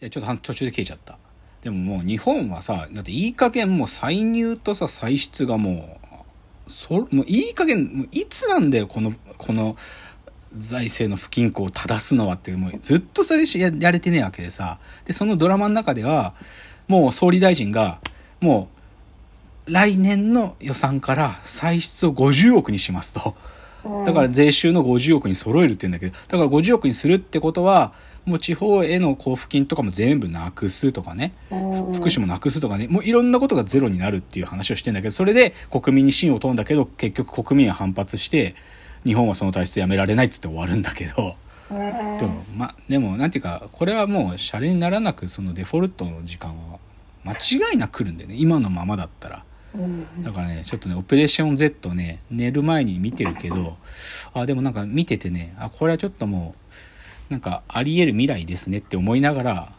ちょっと途中で消えちゃった。でももう日本はさ、だっていい加減もう歳入とさ歳出がもういい加減もういつなんだよこの財政の不均衡を正すのはってもうずっとそれやれてねえわけでさ。でそのドラマの中ではもう総理大臣がもう来年の予算から歳出を50億にしますと。だから税収の50億に揃えるって言うんだけど、だから50億にするってことはもう地方への交付金とかも全部なくすとかね、福祉もなくすとかね、もういろんなことがゼロになるっていう話をしてんだけど、それで国民に信を問うんだけど結局国民は反発して日本はその体質やめられないっつって終わるんだけど、でもなんていうかこれはもうシャレにならなくそのデフォルトの時間は間違いなく来るんでね、今のままだったら。だからねちょっとねオペレーション Z ね寝る前に見てるけど、あでもなんか見ててね、あこれはちょっともうなんかありえる未来ですねって思いながら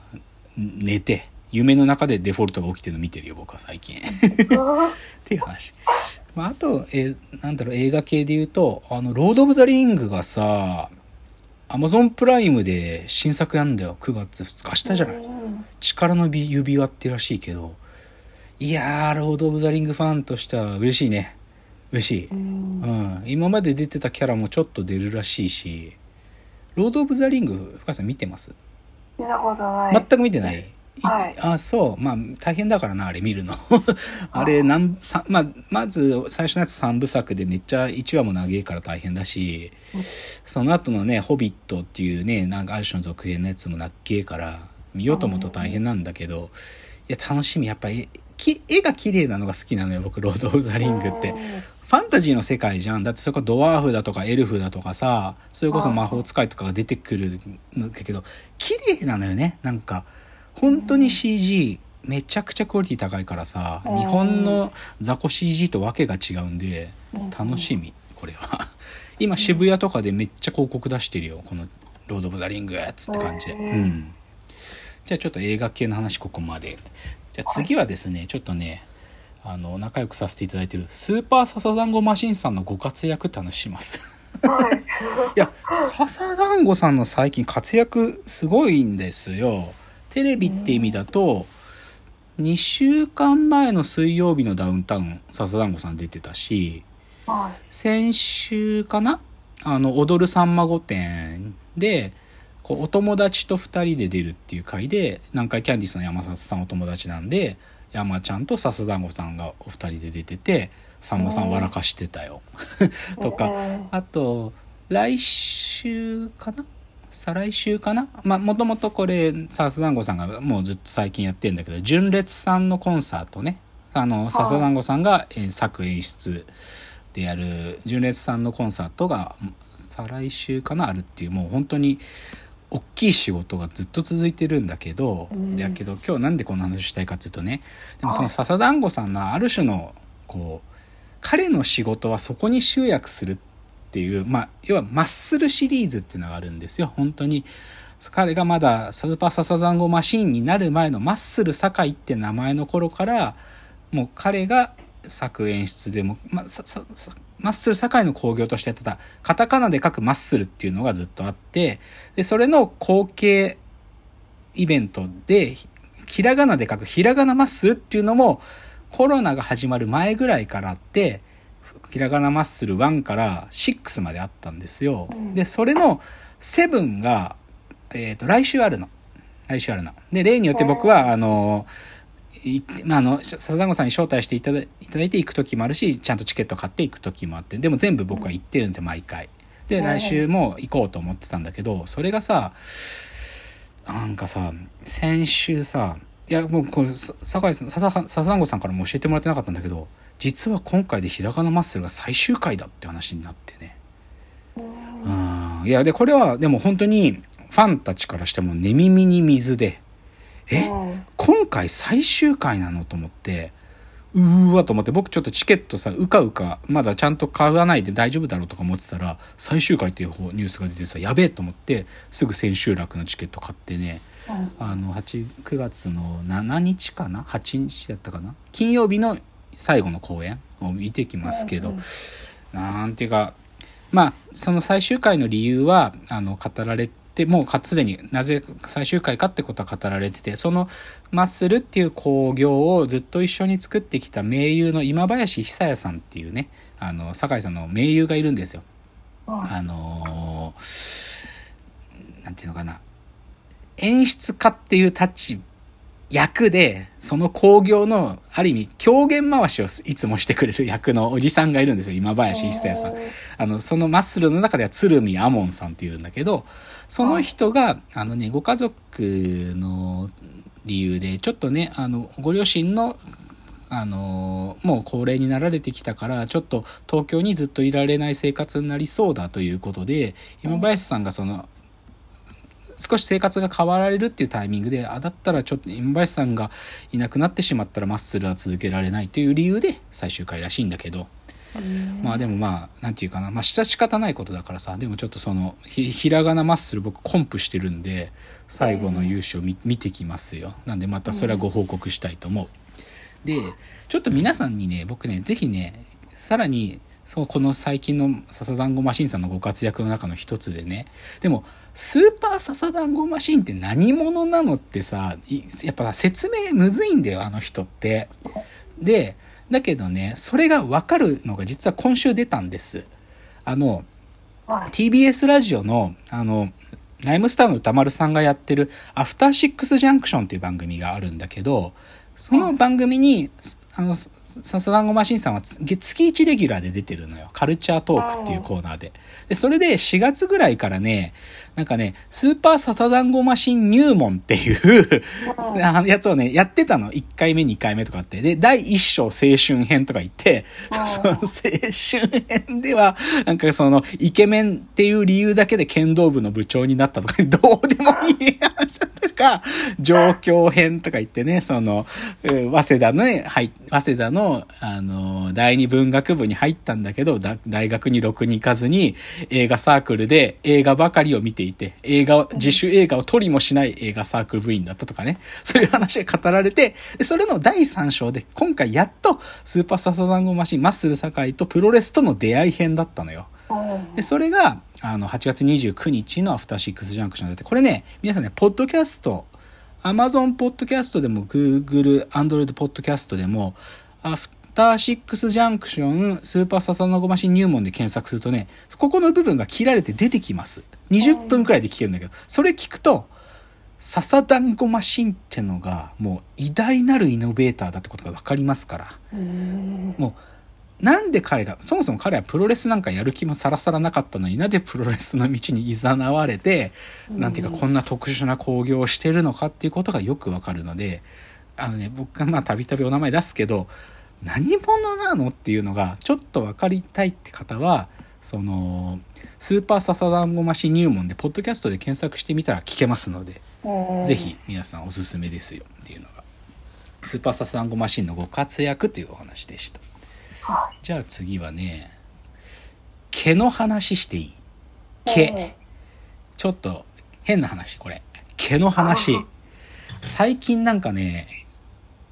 寝て夢の中でデフォルトが起きてるの見てるよ僕は最近っていう話。まあ、あと、なんだろう映画系で言うとロード・オブ・ザ・リングがさ Amazon プライムで新作やんだよ9月2日明日じゃない。力の指輪ってらしいけど、いやーロード・オブ・ザ・リングファンとしては嬉しいね、嬉しい、うん、今まで出てたキャラもちょっと出るらしいし。ロード・オブ・ザ・リング深井さん見てます？見たことない。全く見てない？はい、あそう、まあ大変だからなあれ見るのあれまず最初のやつ3部作でめっちゃ1話も長いから大変だし、その後のねホビットっていうねなんかある種の続編のやつも長いから見ようと思うと大変なんだけど、いや楽しみ。やっぱり絵が綺麗なのが好きなのよ僕ロード・オブ・ザ・リングって。ファンタジーの世界じゃん。だってそこドワーフだとかエルフだとかさ、それこそ魔法使いとかが出てくるんだけど綺麗なのよね。なんか本当に CG めちゃくちゃクオリティ高いからさ、日本の雑魚 CG とわけが違うんで楽しみこれは今渋谷とかでめっちゃ広告出してるよこのロード・オブ・ザ・リングやつって感じで、うん、じゃあちょっと映画系の話ここまで。じゃあ次はですねちょっとね仲良くさせていただいてるスーパーササダンゴマシンさんのご活躍って話しますいやササダンゴさんの最近活躍すごいんですよ。テレビって意味だと2週間前の水曜日のダウンタウン笹団子さん出てたし、先週かな踊るさんま御殿でこうお友達と2人で出るっていう回で、南海キャンディーズの山里さんお友達なんで山ちゃんと笹団子さんがお二人で出ててさんまさん笑かしてたよとか、あと来週かな再来週かな、もともとこれ笹団子さんがもうずっと最近やってるんだけど純烈さんのコンサートね、笹団子さんが作演出でやる純烈さんのコンサートが再来週かなあるっていう、もう本当に大きい仕事がずっと続いてるんだけど、だけど今日なんでこんな話したいかっていうとね、でもその笹団子さんのある種のこう彼の仕事はそこに集約するっていう、要はマッスルシリーズっていうのがあるんですよ。本当に彼がまだスーパーササダンゴマシンになる前のマッスル堺って名前の頃からもう彼が作演出でも、マッスル堺の興行としてやってたカタカナで書くマッスルっていうのがずっとあって、でそれの後継イベントでひらがなで書くひらがなマッスルっていうのもコロナが始まる前ぐらいからあって、ひらがなマッスル1から6まであったんですよ。でそれの7が、来週あるので、例によって僕は笹団子さんに招待していただいて行く時もあるし、ちゃんとチケット買って行く時もあって、でも全部僕は行ってるんで毎回で来週も行こうと思ってたんだけど、それがさなんかさ先週さ、いやもうこれ笹団子さんからも教えてもらってなかったんだけど、実は今回でひらがなマッスルが最終回だって話になってね。いやでこれはでも本当にファンたちからしても寝耳に水で、今回最終回なのと思って、と思って僕ちょっとチケットさまだちゃんと買わないで大丈夫だろうとか思ってたら最終回っていうニュースが出てさ、やべえと思ってすぐ千秋楽のチケット買ってね、9月の7日かな8日だったかな金曜日の最後の公演を見てきますけど、なんていうかその最終回の理由は語られでもうすでになぜ最終回かってことは語られてて、そのマッスルっていう興行をずっと一緒に作ってきた名優の今林久也さんっていうね、堺さんの名優がいるんですよ。なんていうのかな、演出家っていう役でその興行のある意味狂言回しをいつもしてくれる役のおじさんがいるんですよ、今林久也さん。そのマッスルの中では鶴見亜門さんっていうんだけど、その人がご家族の理由でちょっとねご両親のもう高齢になられてきたからちょっと東京にずっといられない生活になりそうだということで、今林さんがその少し生活が変わられるっていうタイミングで、だったらちょっと今林さんがいなくなってしまったらマッスルは続けられないという理由で最終回らしいんだけど、まあでもまあなんていうかな、まあ仕方ないことだからさ、でもちょっとそのひらがなマッスル僕コンプしてるんで最後の勇姿を見てきますよ。なんでまたそれはご報告したいと思う。でちょっと皆さんにね、僕ね、ぜひね、さらにこの最近の笹団子マシンさんのご活躍の中の一つでね、でもスーパー笹団子マシンって何者なのってさ、やっぱ説明むずいんだよ、あの人って。でだけどね、それが分かるのが実は今週出たんです。TBS ラジオのライムスターの歌丸さんがやってるアフターシックスジャンクションっていう番組があるんだけど、その番組に笹団子マシンさんは月1レギュラーで出てるのよ。カルチャートークっていうコーナーで。で、それで4月ぐらいからね、なんかね、スーパー笹団子マシン入門っていうやつをね、やってたの。1回目、2回目とかって。で、第1章青春編とか言って、その青春編では、なんかそのイケメンっていう理由だけで剣道部の部長になったとか、どうでもいい話だったとか、状況編とか言ってね、早稲田のね、早稲田の、第二文学部に入ったんだけど、大学にろくに行かずに、映画サークルで映画ばかりを見ていて、自主映画を撮りもしない映画サークル部員だったとかね、そういう話が語られて、でそれの第3章で、今回やっと、スーパーササダンゴマシン、マッスル堺とプロレスとの出会い編だったのよ。でそれが、8月29日のアフターシックスジャンクションだって、これね、皆さんね、ポッドキャスト、Amazon ポッドキャストでも Google、Android ポッドキャストでもアフターシックスジャンクションスーパーササノゴマシン入門で検索するとね、ここの部分が切られて出てきます。20分くらいで聞けるんだけど、それ聞くとササダンゴマシンってのがもう偉大なるイノベーターだってことが分かりますから、もうなんで彼が、そもそも彼はプロレスなんかやる気もさらさらなかったのに、なんでプロレスの道に誘われて、なんていうかこんな特殊な興行をしてるのかっていうことがよく分かるので、僕がまあたびたびお名前出すけど、何者なのっていうのがちょっと分かりたいって方は、そのスーパーササダンゴマシン入門でポッドキャストで検索してみたら聞けますので、ぜひ皆さんおすすめですよっていうのがスーパーササダンゴマシンのご活躍というお話でした。じゃあ次はね、毛の話していい？毛、ちょっと変な話、これ毛の話。最近なんかね、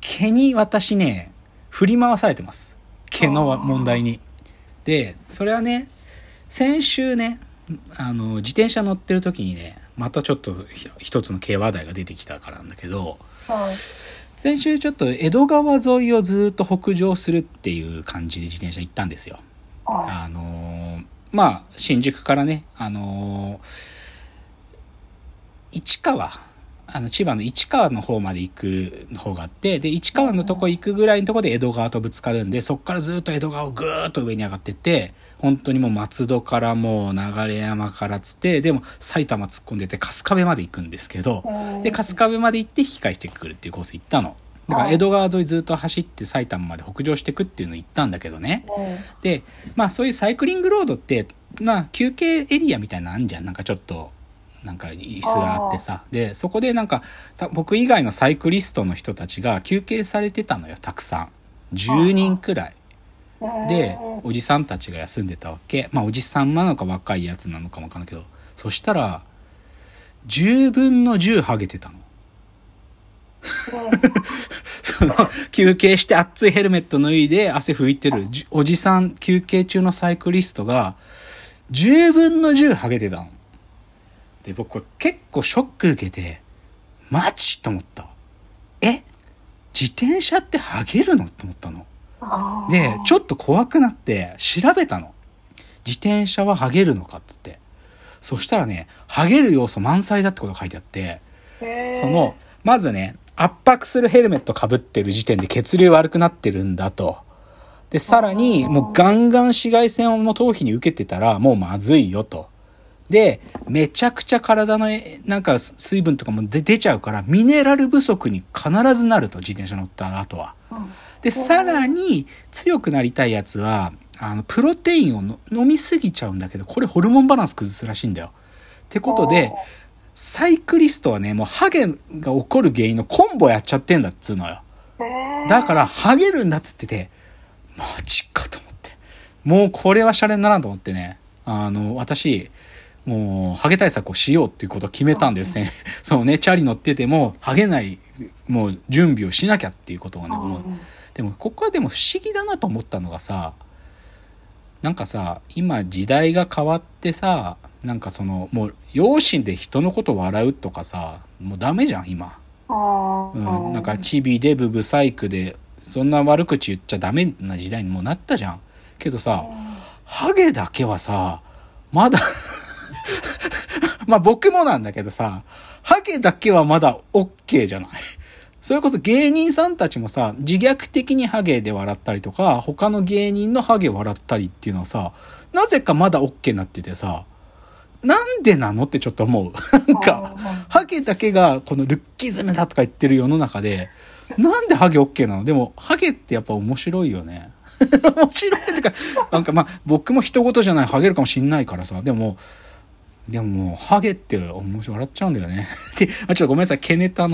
毛に私ね、振り回されてます。毛の問題に。で、それはね、先週ね、自転車乗ってる時にね、またちょっと一つの毛話題が出てきたからなんだけど、先週ちょっと江戸川沿いをずっと北上するっていう感じで自転車行ったんですよ。まあ、新宿からね、千葉の市川の方まで行く方があって、で市川のとこ行くぐらいのとこで江戸川とぶつかるんで、そっからずっと江戸川をぐーっと上に上がってって、本当にもう松戸からもう流山からつって、でも埼玉突っ込んでて春日部まで行くんですけど、で春日部まで行って引き返してくるっていうコース行ったの。だから江戸川沿いずっと走って埼玉まで北上してくっていうのを行ったんだけどね。でまあそういうサイクリングロードって、まあ休憩エリアみたいなのあんじゃん、なんかちょっとなんか椅子があってさ、でそこでなんか僕以外のサイクリストの人たちが休憩されてたのよ、たくさん10人くらいで、おじさんたちが休んでたわけ。まあおじさんなのか若いやつなのかもわかんないけど、そしたら10分の10ハゲてたの。その休憩して熱いヘルメット脱いで汗拭いてるおじさん、休憩中のサイクリストが10分の10ハゲてたの。で僕これ結構ショック受けて、マジと思った。自転車ってハゲるのと思ったので、ちょっと怖くなって調べたの。自転車はハゲるのかっつって。そしたらね、ハゲる要素満載だってことが書いてあって、そのまずね、圧迫するヘルメット被ってる時点で血流悪くなってるんだと。でさらにもうガンガン紫外線をもう頭皮に受けてたらもうまずいよと。でめちゃくちゃ体のなんか水分とかも出ちゃうから、ミネラル不足に必ずなると、自転車乗った後は。でさらに強くなりたいやつはプロテインを飲みすぎちゃうんだけど、これホルモンバランス崩すらしいんだよ。ってことでサイクリストはね、もうハゲが起こる原因のコンボやっちゃってんだっつうのよ。だからハゲるんだっつってて、マジかと思って、もうこれはシャレにならんと思ってね、私もうハゲ対策をしようっていうことを決めたんですね。そうね、チャリ乗っててもハゲないもう準備をしなきゃっていうことがね、もうでもここはでも不思議だなと思ったのがさ、なんかさ、今時代が変わってさ、なんかそのもう容姿で人のこと笑うとかさ、もうダメじゃん今。うん、なんかチビでブブサイクでそんな悪口言っちゃダメな時代にもうなったじゃん。けどさ、ハゲだけはさまだまあ僕もなんだけどさ、ハゲだけはまだ OK じゃない。それこそ芸人さんたちもさ、自虐的にハゲで笑ったりとか、他の芸人のハゲ笑ったりっていうのはさ、なぜかまだ OK になっててさ、なんでなのってちょっと思う。なんか、ハゲだけがこのルッキズムだとか言ってる世の中で、なんでハゲ OK なの？でも、ハゲってやっぱ面白いよね。面白いってか、なんかまあ、僕も人事じゃない、ハゲるかもしんないからさ、でももう、ハゲって面白い、笑っちゃうんだよね。で、ちょっとごめんなさい、毛ネタの。